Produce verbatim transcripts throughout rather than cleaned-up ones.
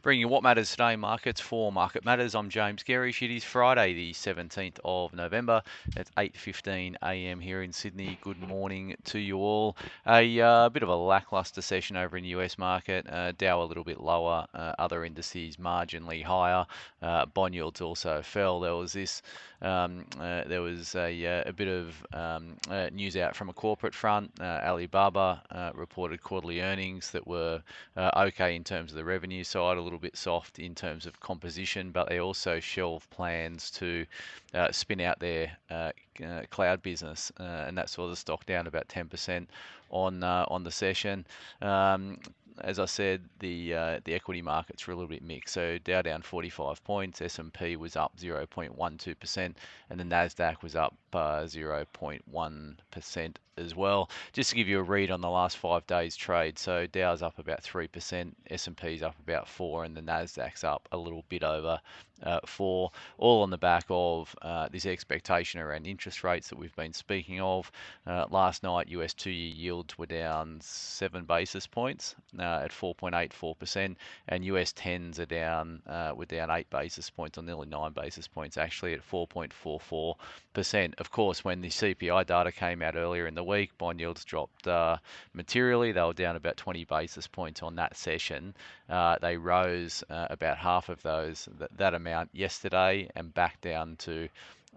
Bringing you What Matters Today Markets for Market Matters. I'm James Garish. It is Friday, the seventeenth of November. It's eight fifteen a m here in Sydney. Good morning to you all. A uh, bit of a lackluster session over in the U S market. Uh, Dow a little bit lower. Uh, other indices marginally higher. Uh, bond yields also fell. There was this. Um, uh, there was a, a bit of um, uh, news out from a corporate front. Uh, Alibaba uh, reported quarterly earnings that were uh, okay in terms of the revenue side, a little bit soft in terms of composition, but they also shelve plans to uh, spin out their uh, uh, cloud business, uh, and that saw the stock down about ten percent on uh, on the session. Um, As I said, the uh, the equity markets were a little bit mixed. So Dow down forty-five points, S and P was up zero point one two percent, and the Nasdaq was up uh, zero point one percent as well. Just to give you a read on the last five days trade, so Dow's up about three percent, S and P's up about four, and the Nasdaq's up a little bit over uh, four, all on the back of uh, this expectation around interest rates that we've been speaking of. Uh, last night, U S two-year yields were down seven basis points. Now, Uh, at four point eight four percent, and U S tens are down, uh, we're down eight basis points, or nearly nine basis points actually, at four point four four percent. Of course, when the C P I data came out earlier in the week, bond yields dropped uh, materially. They were down about twenty basis points on that session. Uh, they rose uh, about half of those, th that amount yesterday, and back down to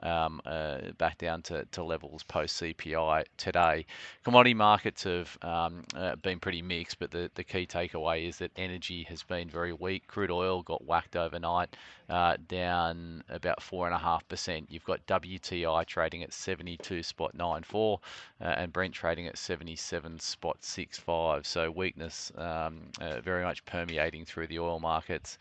Um, uh, back down to, to levels post-C P I today. Commodity markets have um, uh, been pretty mixed, but the, the key takeaway is that energy has been very weak. Crude oil got whacked overnight, uh, down about four point five percent. You've got W T I trading at seventy-two point nine four, uh, and Brent trading at seventy-seven point six five. So weakness um, uh, very much permeating through the oil markets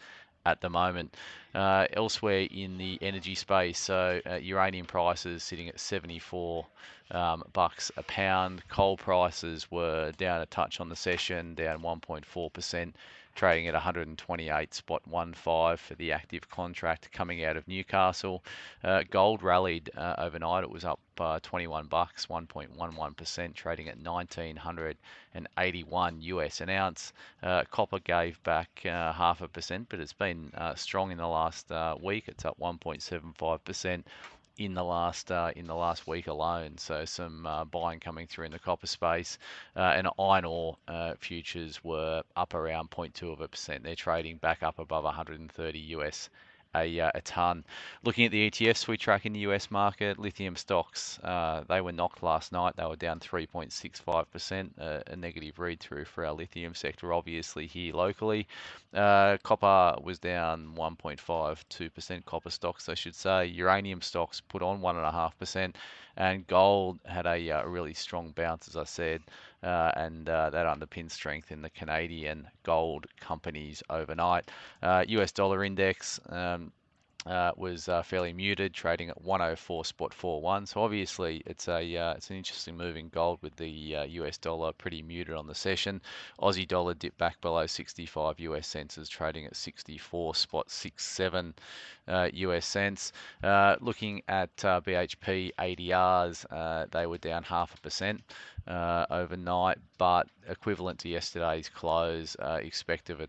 at the moment. Uh, elsewhere in the energy space, so uh, uranium prices sitting at seventy-four um, bucks a pound. Coal prices were down a touch on the session, down one point four percent, trading at one hundred twenty-eight point one five for the active contract coming out of Newcastle. Uh, gold rallied uh, overnight. It was up uh, twenty-one bucks, one point one one percent, trading at nineteen eighty-one U S an ounce. Uh, copper gave back uh, half a percent, but it's been uh, strong in the last uh, week. It's up one point seven five percent. in the last uh, in the last week alone, so some uh, buying coming through in the copper space, uh, and iron ore uh, futures were up around zero point two of a percent. They're trading back up above one hundred thirty U S a, uh, a ton. Looking at the E T Fs we track in the U S market, lithium stocks uh, they were knocked last night. They were down three point six five percent, uh, a negative read through for our lithium sector, obviously here locally. Uh, copper was down one point five two percent, copper stocks I should say. Uranium stocks put on one point five percent, and gold had a uh, really strong bounce, as I said, uh, and uh, that underpins strength in the Canadian gold companies overnight. Uh, U S dollar index um, uh, was uh, fairly muted, trading at one oh four point four one. So obviously it's a uh, it's an interesting move in gold with the uh, U S dollar pretty muted on the session. Aussie dollar dipped back below sixty-five U S cents, is trading at sixty-four point six seven uh, U S cents. Uh, looking at uh, B H P A D Rs, uh, they were down half a percent uh, overnight, but equivalent to yesterday's close, uh, expect, of a,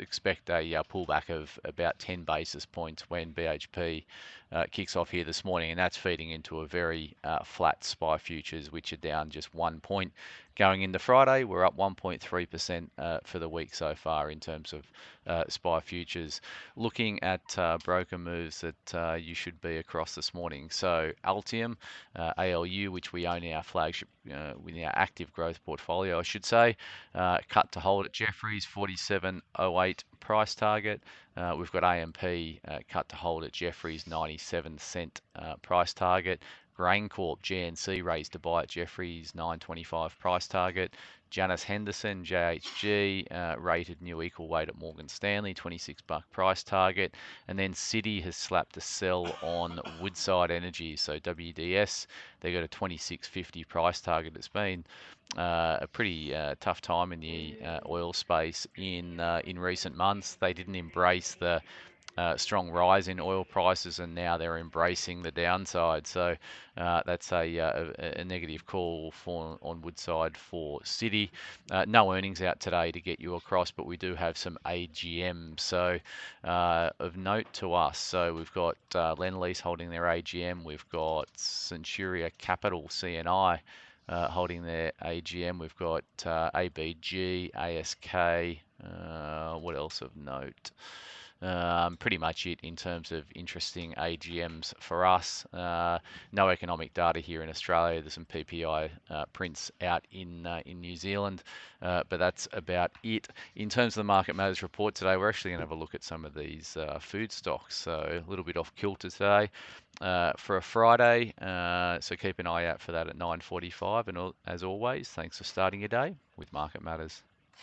expect a uh, pullback of about ten basis points when B H P uh, kicks off here this morning, and that's feeding into a very uh, flat S P I futures, which are down just one point. Going into Friday, we're up one point three percent uh, for the week so far in terms of uh, S P I futures. Looking at uh, broker moves that uh, you should be across this morning. So Altium, uh, A L U, which we own in our flagship, uh, in our active growth portfolio, I should say, uh, cut to hold at Jefferies, forty-seven oh eight price target. Uh, we've got A M P uh, cut to hold at Jefferies, ninety-seven cent uh, price target. GrainCorp, G N C, raised to buy at Jefferies, nine twenty-five price target. Janus Henderson, J H G, uh, rated new equal weight at Morgan Stanley, twenty-six buck price target. And then Citi has slapped a sell on Woodside Energy, so W D S. They got a twenty-six fifty price target. It's been uh, a pretty uh, tough time in the uh, oil space in uh, in recent months. They didn't embrace the uh, strong rise in oil prices, and now they're embracing the downside. So uh, that's a, a, a negative call for on Woodside for Citi. Uh, no earnings out today to get you across, but we do have some A G M. So uh, of note to us, so we've got uh, Lend-Lease holding their A G M. We've got Centuria Capital, C N I, uh, holding their A G M. We've got uh, A B G, A S K. Uh, what else of note? Um, pretty much it in terms of interesting A G Ms for us. Uh, no economic data here in Australia. There's some P P I uh, prints out in uh, in New Zealand, uh, but that's about it. In terms of the Market Matters report today, we're actually going to have a look at some of these uh, food stocks. So a little bit off kilter today uh, for a Friday. Uh, so keep an eye out for that at nine forty-five. And as always, thanks for starting your day with Market Matters.